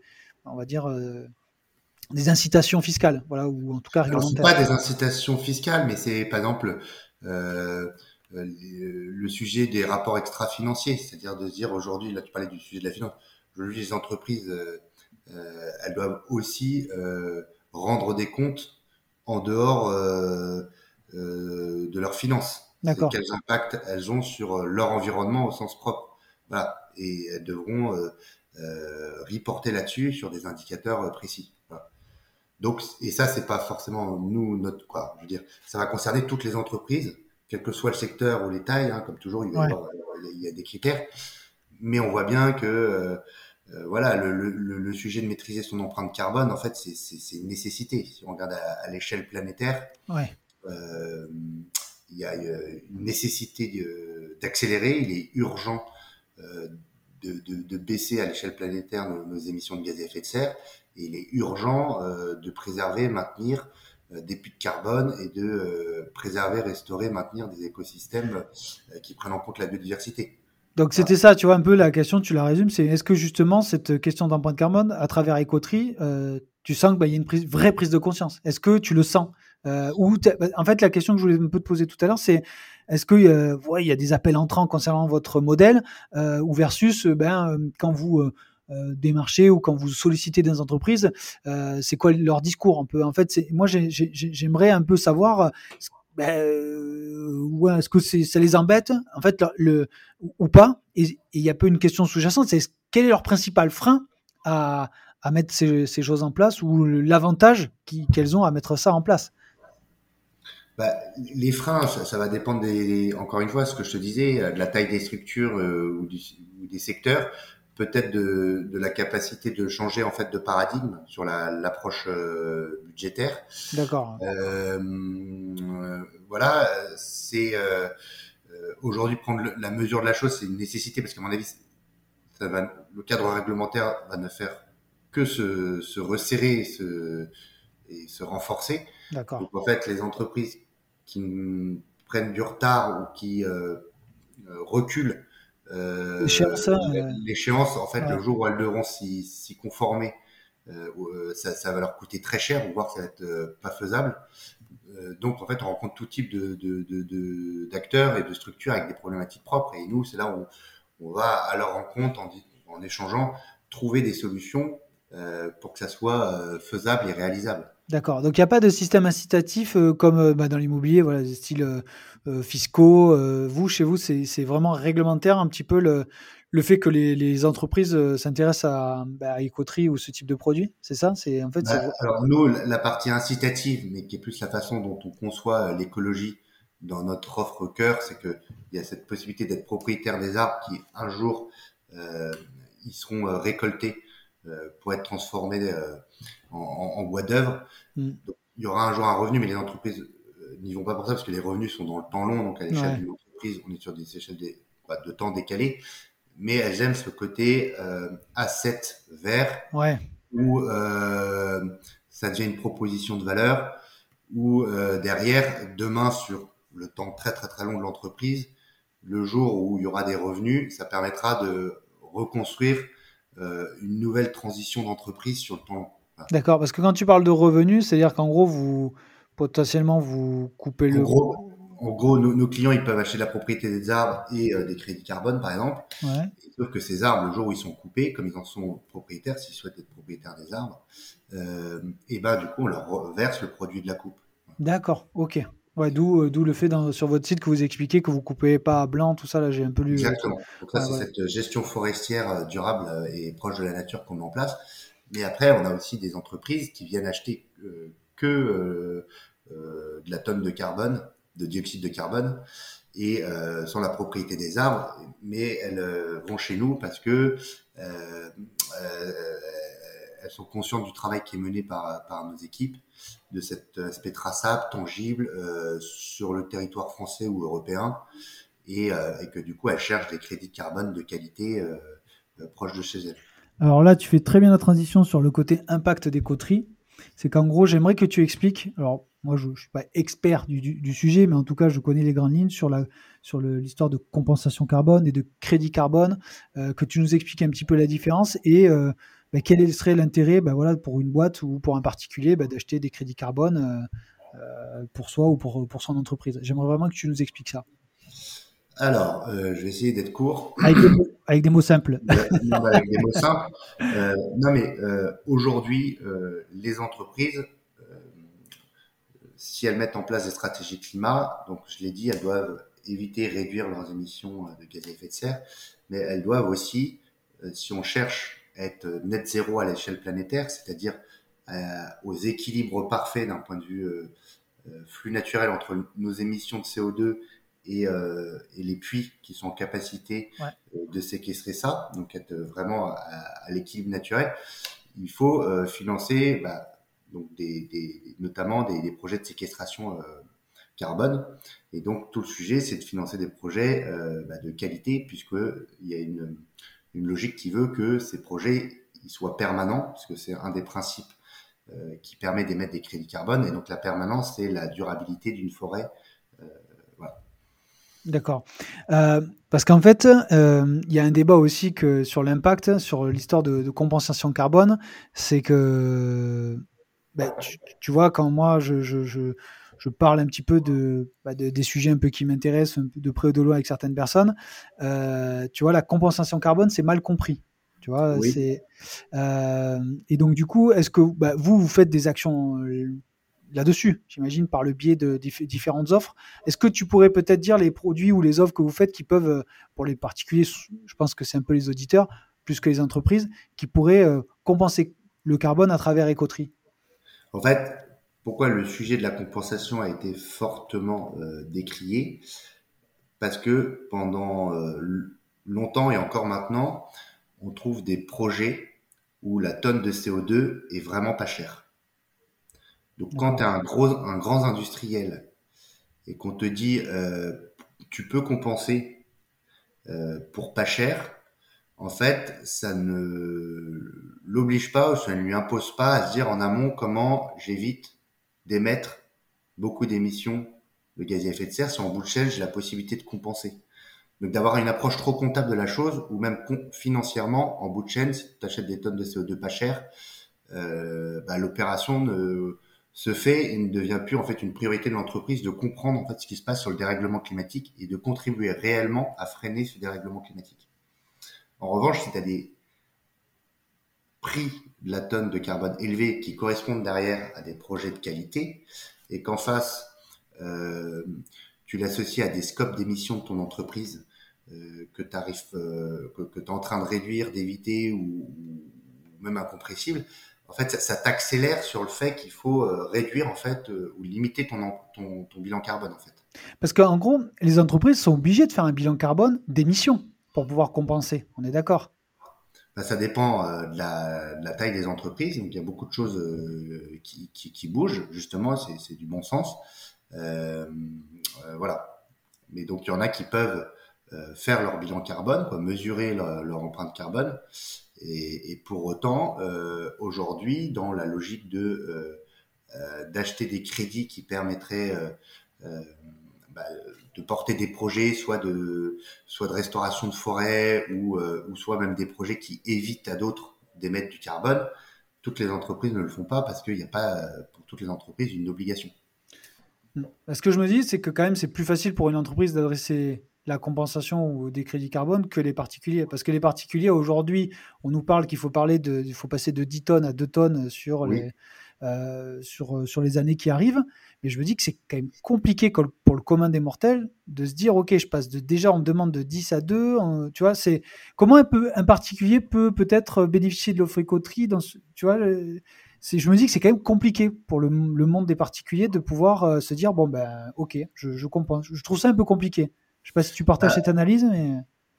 incitations fiscales, ou en tout cas réglementaires. Alors, c'est pas des incitations fiscales, mais c'est par exemple le sujet des rapports extra-financiers, c'est-à-dire de se dire aujourd'hui, là tu parlais du sujet de la finance, aujourd'hui les entreprises... elles doivent aussi rendre des comptes en dehors de leurs finances. D'accord. Quels impacts elles ont sur leur environnement au sens propre. Et elles devront reporter là-dessus sur des indicateurs précis. Donc, et ça, c'est pas forcément ça va concerner toutes les entreprises, quel que soit le secteur ou les tailles, comme toujours, il y a des critères. Mais on voit bien que le sujet de maîtriser son empreinte carbone, en fait, c'est une nécessité. Si on regarde à l'échelle planétaire, il y a une nécessité d'accélérer. Il est urgent de baisser à l'échelle planétaire nos émissions de gaz à effet de serre. Et il est urgent de préserver, maintenir des puits de carbone et de préserver, restaurer, maintenir des écosystèmes qui prennent en compte la biodiversité. Donc c'était ça, tu vois, un peu la question, tu la résumes, c'est est-ce que justement cette question d'empreinte carbone, à travers Ecotree, tu sens qu'il y a une vraie prise de conscience ? Est-ce que tu le sens ? En fait, la question que je voulais un peu te poser tout à l'heure, c'est est-ce qu'il y a des appels entrants concernant votre modèle ou versus quand vous démarchez ou quand vous sollicitez des entreprises, c'est quoi leur discours un peu ? En fait, moi j'aimerais un peu savoir... est-ce que ça les embête en fait ou pas ? Et il y a un peu une question sous-jacente, c'est quel est leur principal frein à mettre ces choses en place ou l'avantage qu'elles ont à mettre ça en place ? Les freins, ça va dépendre encore une fois, ce que je te disais, de la taille des structures ou des secteurs, peut-être de la capacité de changer en fait de paradigme sur l'approche budgétaire. D'accord. C'est aujourd'hui prendre la mesure de la chose, c'est une nécessité parce qu'à mon avis, le cadre réglementaire va ne faire que se resserrer et se renforcer. D'accord. Donc en fait, les entreprises qui prennent du retard ou qui reculent. L'échéance, en fait, le jour où elles devront s'y conformer, ça va leur coûter très cher, ou voir que ça va être pas faisable. Donc, en fait, on rencontre tout type d'acteurs et de structures avec des problématiques propres. Et nous, c'est là où on va à leur rencontre en échangeant, trouver des solutions pour que ça soit faisable et réalisable. D'accord. Donc, il n'y a pas de système incitatif comme dans l'immobilier, des styles fiscaux. Vous, chez vous, c'est vraiment réglementaire un petit peu le fait que les entreprises s'intéressent à Ecotree ou ce type de produit, c'est ça? C'est, en fait, alors nous, la partie incitative, mais qui est plus la façon dont on conçoit l'écologie dans notre offre cœur, c'est qu'il y a cette possibilité d'être propriétaire des arbres qui, un jour, ils seront récoltés pour être transformés en bois d'œuvre. Mm. Donc, il y aura un jour un revenu, mais les entreprises n'y vont pas pour ça, parce que les revenus sont dans le temps long, donc à l'échelle d'une entreprise, on est sur des échelles de temps décalées. Mais elles aiment ce côté asset vert, où ça devient une proposition de valeur, où derrière, demain, sur le temps très très très long de l'entreprise, le jour où il y aura des revenus, ça permettra de reconstruire une nouvelle transition d'entreprise sur le temps long. Voilà. D'accord, parce que quand tu parles de revenus, c'est-à-dire qu'en gros, vous potentiellement, vous coupez le... En gros, nos clients, ils peuvent acheter de la propriété des arbres et des crédits carbone, par exemple. Ouais. Sauf que ces arbres, le jour où ils sont coupés, comme ils en sont propriétaires, s'ils souhaitent être propriétaires des arbres, et ben du coup, on leur verse le produit de la coupe. D'accord, ok. Ouais, d'où le fait sur votre site que vous expliquez que vous coupez pas à blanc, tout ça, là, j'ai un peu lu. Exactement. Donc ça, c'est cette gestion forestière durable et proche de la nature qu'on met en place. Mais après, on a aussi des entreprises qui viennent acheter de la tonne de carbone, de dioxyde de carbone, et sont la propriété des arbres, mais elles vont chez nous parce que elles sont conscientes du travail qui est mené par nos équipes, de cet aspect traçable, tangible, sur le territoire français ou européen, et que du coup elles cherchent des crédits de carbone de qualité proches de chez elles. Alors là, tu fais très bien la transition sur le côté impact d'Ecotree. C'est qu'en gros, j'aimerais que tu expliques, alors moi je ne suis pas expert du sujet, mais en tout cas je connais les grandes lignes sur l'histoire de compensation carbone et de crédit carbone, que tu nous expliques un petit peu la différence et quel serait l'intérêt pour une boîte ou pour un particulier d'acheter des crédits carbone pour soi ou pour son entreprise. J'aimerais vraiment que tu nous expliques ça. Alors, je vais essayer d'être court. Avec des mots simples. Non, avec des mots simples. Aujourd'hui, les entreprises, si elles mettent en place des stratégies climat, donc je l'ai dit, elles doivent éviter, réduire leurs émissions de gaz à effet de serre, mais elles doivent aussi, si on cherche à être net zéro à l'échelle planétaire, c'est-à-dire aux équilibres parfaits d'un point de vue flux naturel entre nos émissions de CO2 et les puits qui sont en capacité de séquestrer ça, donc être vraiment à l'équilibre naturel, il faut financer donc notamment des projets de séquestration carbone. Et donc tout le sujet, c'est de financer des projets de qualité, puisqu'il y a une logique qui veut que ces projets ils soient permanents, parce que c'est un des principes qui permet d'émettre des crédits carbone. Et donc la permanence, c'est la durabilité d'une forêt. D'accord. Parce qu'en fait, y a un débat aussi sur l'impact, sur l'histoire de compensation carbone. C'est que, tu vois, quand moi, je parle un petit peu des sujets un peu qui m'intéressent, de près ou de loin avec certaines personnes, tu vois, la compensation carbone, c'est mal compris. Tu vois, oui. Et donc, du coup, est-ce que vous faites des actions là-dessus, j'imagine, par le biais de différentes offres. Est-ce que tu pourrais peut-être dire les produits ou les offres que vous faites qui peuvent, pour les particuliers, je pense que c'est un peu les auditeurs, plus que les entreprises, qui pourraient compenser le carbone à travers Ecotree? En fait, pourquoi le sujet de la compensation a été fortement décrié? Parce que pendant longtemps et encore maintenant, on trouve des projets où la tonne de CO2 est vraiment pas chère. Donc, quand tu es un grand industriel et qu'on te dit tu peux compenser pour pas cher, en fait, ça ne l'oblige pas ou ça ne lui impose pas à se dire en amont comment j'évite d'émettre beaucoup d'émissions de gaz à effet de serre si en bout de chaîne, j'ai la possibilité de compenser. Donc, d'avoir une approche trop comptable de la chose ou même financièrement, en bout de chaîne, si tu achètes des tonnes de CO2 pas chères, l'opération se fait et ne devient plus en fait une priorité de l'entreprise de comprendre en fait ce qui se passe sur le dérèglement climatique et de contribuer réellement à freiner ce dérèglement climatique. En revanche, si tu as des prix de la tonne de carbone élevés qui correspondent derrière à des projets de qualité et qu'en face tu l'associes à des scopes d'émissions de ton entreprise que tu es en train de réduire, d'éviter ou même incompressible, en fait, ça t'accélère sur le fait qu'il faut réduire en fait ou limiter ton bilan carbone en fait. Parce qu'en gros, les entreprises sont obligées de faire un bilan carbone d'émissions pour pouvoir compenser. On est d'accord? Ben, ça dépend de la taille des entreprises. Donc il y a beaucoup de choses qui bougent. Justement, c'est du bon sens. Voilà. Mais donc il y en a qui peuvent faire leur bilan carbone, quoi, mesurer leur empreinte carbone. Et pour autant, aujourd'hui, dans la logique d'acheter des crédits qui permettraient de porter des projets, soit de restauration de forêt ou soit même des projets qui évitent à d'autres d'émettre du carbone, toutes les entreprises ne le font pas parce qu'il n'y a pas, pour toutes les entreprises, une obligation. Non. Ce que je me dis, c'est que quand même, c'est plus facile pour une entreprise d'adresser la compensation ou des crédits carbone que les particuliers. Parce que les particuliers, aujourd'hui, on nous parle qu'il faut passer de 10 tonnes à 2 tonnes sur, oui, sur les années qui arrivent. Mais je me dis que c'est quand même compliqué pour le commun des mortels de se dire, OK, je passe déjà, on me demande de 10 à 2. Tu vois, c'est comment un particulier peut peut-être bénéficier de l'offre Ecotree dans ce, tu vois, je me dis que c'est quand même compliqué pour le monde des particuliers de pouvoir se dire, bon, ben, OK, je comprends. Je trouve ça un peu compliqué. Je ne sais pas si tu partages cette analyse, mais...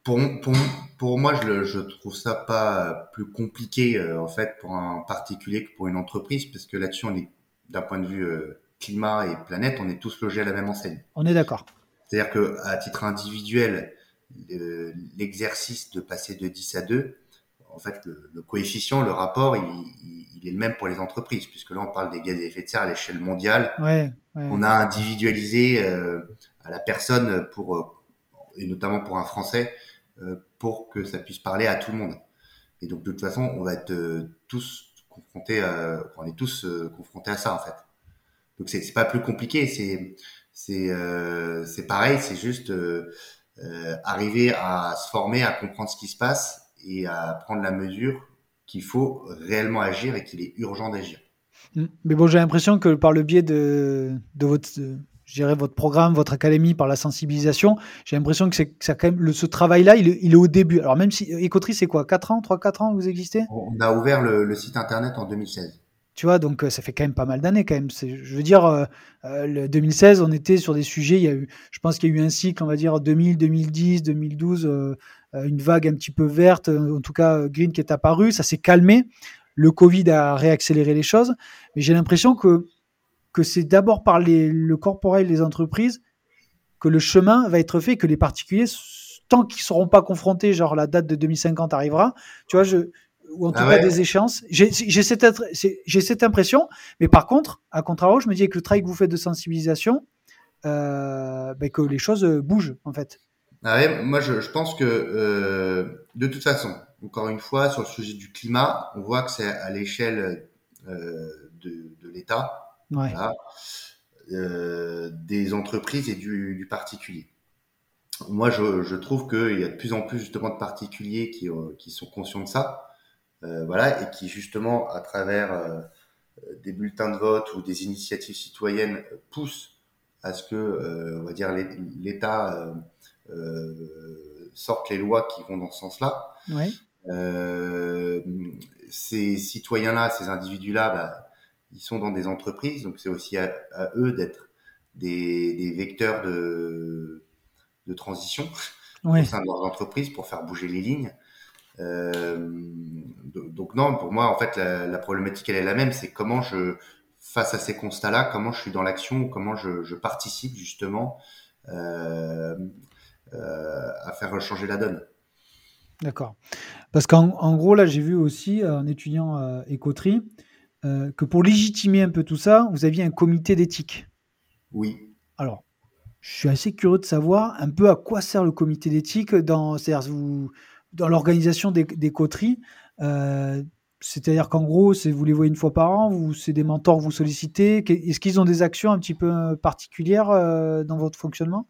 Pour moi, je trouve ça pas plus compliqué, en fait, pour un particulier que pour une entreprise, parce que là-dessus, on est, d'un point de vue climat et planète, on est tous logés à la même enseigne. On est d'accord. C'est-à-dire qu'à titre individuel, l'exercice de passer de 10 à 2, en fait, le coefficient, le rapport, il est le même pour les entreprises, puisque là, on parle des gaz à effet de serre à l'échelle mondiale. Ouais, ouais. On a individualisé... à la personne, et notamment pour un Français, pour que ça puisse parler à tout le monde. Et donc, de toute façon, on va être tous confrontés à ça, en fait. Donc, c'est pas plus compliqué, c'est pareil, c'est juste arriver à se former, à comprendre ce qui se passe et à prendre la mesure qu'il faut réellement agir et qu'il est urgent d'agir. Mais bon, j'ai l'impression que par le biais de votre... je dirais votre programme, votre académie, par la sensibilisation, j'ai l'impression que ça quand même, ce travail-là, il est au début. Alors même si Ecotree, c'est quoi, 3-4 ans vous existez? On a ouvert le site internet en 2016. Tu vois, donc ça fait quand même pas mal d'années quand même. Je veux dire, le 2016, on était sur des sujets, je pense qu'il y a eu un cycle, on va dire 2000, 2010, 2012, une vague un petit peu verte, en tout cas green qui est apparue, ça s'est calmé. Le Covid a réaccéléré les choses, mais j'ai l'impression que c'est d'abord par le corporel, les entreprises, que le chemin va être fait, que les particuliers, tant qu'ils ne seront pas confrontés, genre la date de 2050 arrivera, tu vois, ou en tout cas des échéances. J'ai cette impression, mais par contre, à contrario, je me dis que le travail que vous faites de sensibilisation, que les choses bougent, en fait. Ah ouais, moi, je pense que, de toute façon, encore une fois, sur le sujet du climat, on voit que c'est à l'échelle de l'État, ouais, voilà, des entreprises et du particulier. Moi, je trouve qu'il y a de plus en plus justement de particuliers qui sont conscients de ça, voilà, et qui justement, à travers des bulletins de vote ou des initiatives citoyennes, poussent à ce que, on va dire, l'État sorte les lois qui vont dans ce sens-là. Ouais. Ces citoyens-là, ces individus-là, ils sont dans des entreprises, donc c'est aussi à eux d'être des vecteurs de transition, oui, au sein de leurs entreprises pour faire bouger les lignes. Donc non, pour moi, en fait, la problématique, elle est la même, c'est comment face à ces constats-là, comment je suis dans l'action, comment je participe justement à faire changer la donne. D'accord. Parce qu'en gros, là, j'ai vu aussi, en étudiant Ecotree, que pour légitimer un peu tout ça, vous aviez un comité d'éthique. Oui. Alors, je suis assez curieux de savoir un peu à quoi sert le comité d'éthique dans l'organisation des coteries. C'est-à-dire qu'en gros, vous les voyez une fois par an, c'est des mentors que vous sollicitez. Est-ce qu'ils ont des actions un petit peu particulières dans votre fonctionnement ?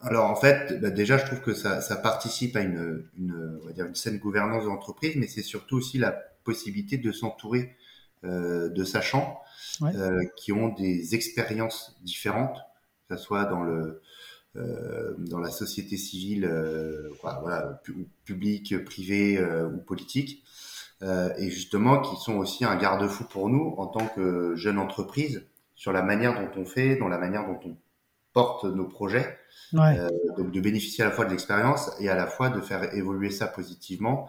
Alors, en fait, déjà, je trouve que ça participe à une saine gouvernance de l'entreprise, mais c'est surtout aussi la possibilité de s'entourer de sachants, ouais, qui ont des expériences différentes, que ce soit dans la société civile, voilà, publique, privée ou politique, et justement qui sont aussi un garde-fou pour nous en tant que jeune entreprise sur la manière dont on fait, dans la manière dont on porte nos projets, ouais. Donc de bénéficier à la fois de l'expérience et à la fois de faire évoluer ça positivement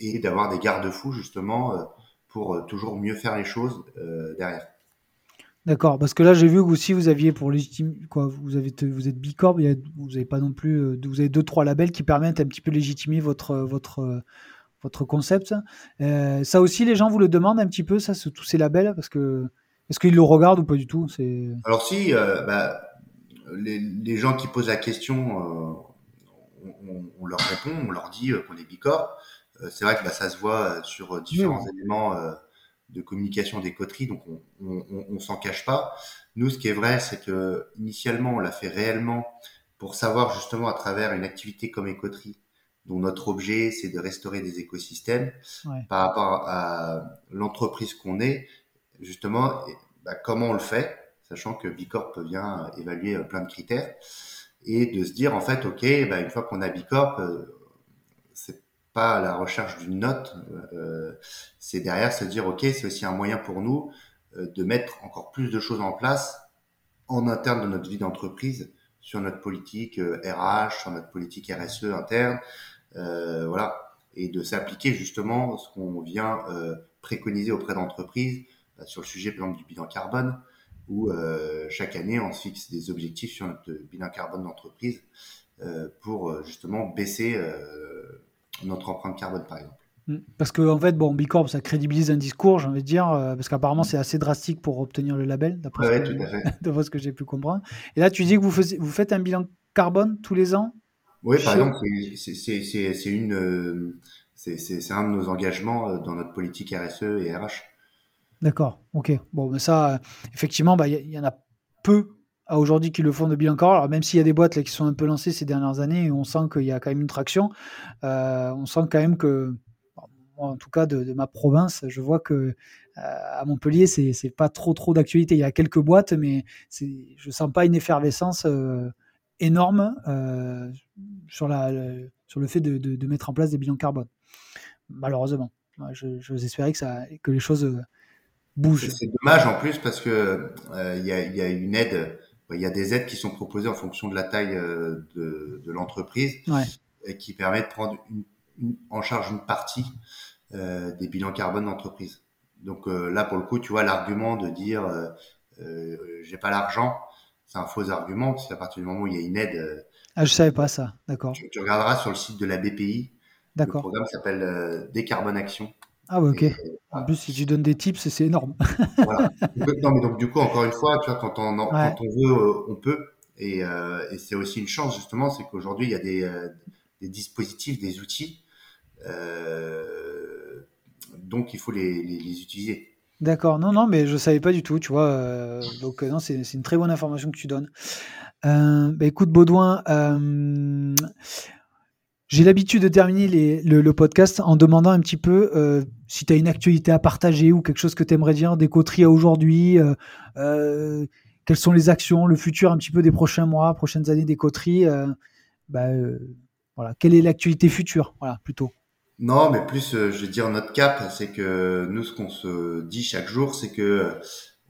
et d'avoir des garde-fous justement pour toujours mieux faire les choses derrière. D'accord, parce que là j'ai vu que aussi vous aviez pour légitimer, quoi, vous êtes B Corp, vous avez pas non plus, vous avez 2-3 labels qui permettent un petit peu légitimer votre concept. Ça aussi, les gens vous le demandent un petit peu, ça, tous ces labels, parce que est-ce qu'ils le regardent ou pas du tout? Alors si, les gens qui posent la question, on leur répond, on leur dit qu'on est B Corp. C'est vrai que ça se voit sur différents éléments de communication des coteries, donc on s'en cache pas. Nous, ce qui est vrai, c'est que initialement, on l'a fait réellement pour savoir justement à travers une activité comme Ecotree, dont notre objet, c'est de restaurer des écosystèmes, ouais. Par rapport à l'entreprise qu'on est, justement, comment on le fait, sachant que B Corp vient évaluer plein de critères, et de se dire, en fait, OK, une fois qu'on a B Corp, c'est pas à la recherche d'une note, c'est derrière se dire, OK, c'est aussi un moyen pour nous de mettre encore plus de choses en place en interne de notre vie d'entreprise, sur notre politique RH, sur notre politique RSE interne, voilà, et de s'appliquer justement ce qu'on vient préconiser auprès d'entreprises sur le sujet, par exemple, du bilan carbone, où chaque année, on se fixe des objectifs sur notre bilan carbone d'entreprise pour justement baisser notre empreinte carbone, par exemple. Parce que, en fait, B Corp, ça crédibilise un discours, j'ai envie de dire, parce qu'apparemment, c'est assez drastique pour obtenir le label, d'après ce que j'ai pu comprendre. Et là, tu dis que vous faites un bilan carbone tous les ans? Oui, par exemple, c'est un de nos engagements dans notre politique RSE et RH. D'accord, ok. Bon, mais ça, effectivement, il y en a peu à aujourd'hui qui le font de bilan carbone. Alors, même s'il y a des boîtes là, qui sont un peu lancées ces dernières années, et on sent qu'il y a quand même une traction, on sent quand même que... En tout cas, de ma province, je vois que à Montpellier, c'est pas trop d'actualité. Il y a quelques boîtes, mais je sens pas une effervescence énorme sur le fait de mettre en place des bilans carbone. Malheureusement, je espérais que les choses bougent. C'est dommage en plus parce que il y a une aide, il y a des aides qui sont proposées en fonction de la taille de l'entreprise, ouais. Qui permet de prendre en charge une partie des bilans carbone d'entreprise. Donc là, pour le coup, tu vois, l'argument de dire j'ai pas l'argent, c'est un faux argument, parce qu'à partir du moment où il y a une aide... je savais pas ça, d'accord. Tu regarderas sur le site de la BPI, d'accord. Le programme s'appelle Décarbon Action. Ah ouais, ok. En plus, si tu donnes des tips, c'est énorme. Voilà. Non, mais donc du coup, encore une fois, tu vois, quand on veut, on peut, et c'est aussi une chance, justement, c'est qu'aujourd'hui, il y a des dispositifs, des outils, donc il faut les utiliser. D'accord, non, mais je savais pas du tout, tu vois, donc non, c'est une très bonne information que tu donnes. Écoute Baudouin, j'ai l'habitude de terminer le podcast en demandant un petit peu si tu as une actualité à partager ou quelque chose que tu aimerais dire d'Ecotree à aujourd'hui, quelles sont les actions, le futur un petit peu des prochains mois, prochaines années d'Ecotree, voilà. Quelle est l'actualité future, voilà, plutôt? Non, mais plus, je vais dire, notre cap, c'est que nous, ce qu'on se dit chaque jour, c'est que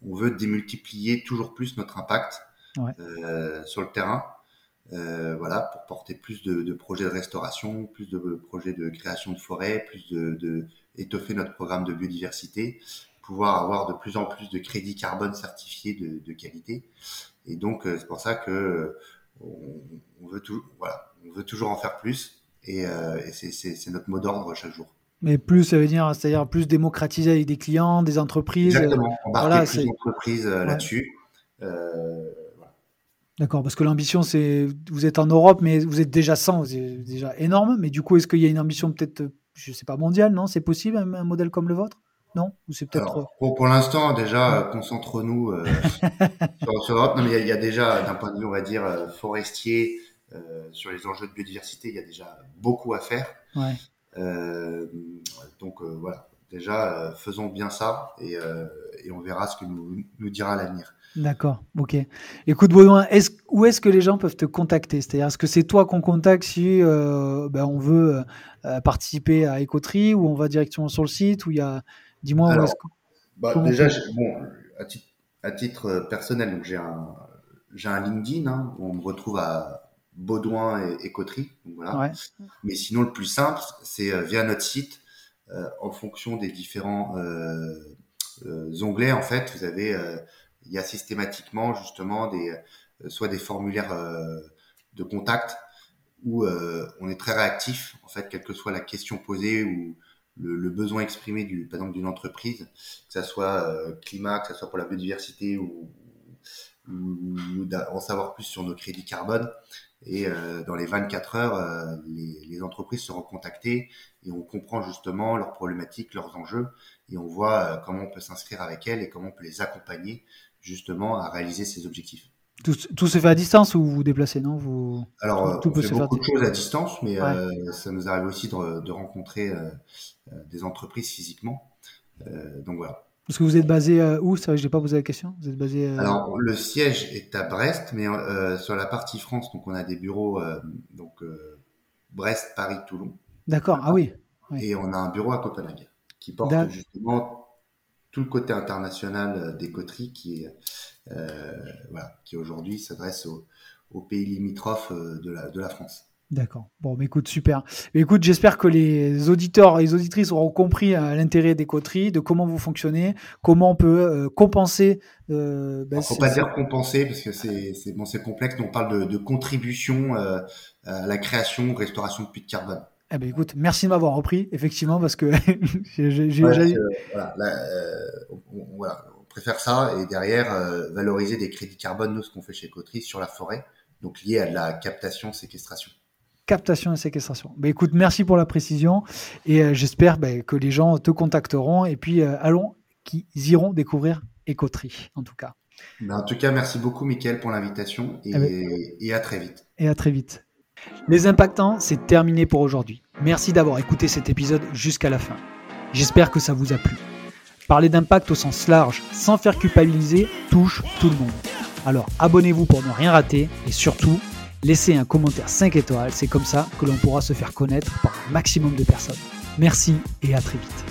on veut démultiplier toujours plus notre impact, ouais. Sur le terrain, voilà, pour porter plus de projets de restauration, plus de projets de création de forêts, plus étoffer notre programme de biodiversité, pouvoir avoir de plus en plus de crédits carbone certifiés de qualité. Et donc, c'est pour ça que on veut toujours en faire plus et c'est notre mot d'ordre chaque jour. Mais plus, ça veut dire, c'est-à-dire plus démocratiser avec des clients, des entreprises. Exactement, embarquer plus d'entreprises là-dessus. Voilà. D'accord, parce que l'ambition, c'est, vous êtes en Europe, mais vous êtes déjà 100, vous êtes déjà énorme. Mais du coup, est-ce qu'il y a une ambition peut-être, je ne sais pas, mondiale, non? C'est possible un modèle comme le vôtre? Non, ou c'est peut-être... Alors, pour l'instant, déjà, concentrons-nous sur l'Europe. Non, mais il y a déjà, d'un point de vue, on va dire, forestier, sur les enjeux de biodiversité, il y a déjà beaucoup à faire. Ouais. Donc, voilà. Déjà, faisons bien ça et on verra ce que nous dira l'avenir. D'accord, ok. Écoute, Baudouin, où est-ce que les gens peuvent te contacter? C'est-à-dire, est-ce que c'est toi qu'on contacte si on veut participer à Ecotree, ou on va directement sur le site, ou il y a... Dis-moi. Alors, déjà, à titre personnel, donc j'ai un LinkedIn, hein, où on me retrouve à Baudouin et Ecotree. Donc voilà. Ouais. Mais sinon, le plus simple, c'est via notre site, en fonction des différents onglets. En fait, vous avez... il y a systématiquement justement soit des formulaires de contact où on est très réactif, en fait, quelle que soit la question posée ou le besoin exprimé par exemple d'une entreprise, que ça soit climat, que ça soit pour la biodiversité ou en savoir plus sur nos crédits carbone. Et dans les 24 heures, les entreprises seront contactées et on comprend justement leurs problématiques, leurs enjeux, et on voit comment on peut s'inscrire avec elles et comment on peut les accompagner justement à réaliser ces objectifs. Tout se fait à distance ou vous vous déplacez, non? Alors, on fait beaucoup de choses à distance, mais ouais. Ça nous arrive aussi de rencontrer des entreprises physiquement. Donc voilà. Parce que vous êtes basé où? C'est vrai que je n'ai pas posé la question. Vous êtes basé... Alors, le siège est à Brest, mais sur la partie France, donc on a des bureaux Brest, Paris, Toulon. D'accord, ah oui. Oui. Et on a un bureau à Copenhague qui porte justement... tout le côté international d'Ecotree qui aujourd'hui s'adresse aux pays limitrophes de la France. D'accord. Bon, mais écoute, super. Mais écoute, j'espère que les auditeurs et les auditrices auront compris l'intérêt d'Ecotree, de comment vous fonctionnez, comment on peut compenser. Faut pas dire compenser parce que c'est complexe. On parle de contribution à la création, restauration de puits de carbone. Eh ben écoute, merci de m'avoir repris, effectivement, parce que on préfère ça, et derrière valoriser des crédits carbone, nous, ce qu'on fait chez Ecotree, sur la forêt, donc lié à la captation-séquestration. Captation et séquestration. Ben écoute, merci pour la précision, et j'espère que les gens te contacteront, et puis qu'ils iront découvrir Ecotree, en tout cas. Ben, en tout cas, merci beaucoup, Mickaël, pour l'invitation, et à très vite. Et à très vite. Les Impactants, c'est terminé pour aujourd'hui. Merci d'avoir écouté cet épisode jusqu'à la fin. J'espère que ça vous a plu. Parler d'impact au sens large, sans faire culpabiliser, touche tout le monde. Alors abonnez-vous pour ne rien rater, et surtout, laissez un commentaire 5 étoiles, c'est comme ça que l'on pourra se faire connaître par un maximum de personnes. Merci et à très vite.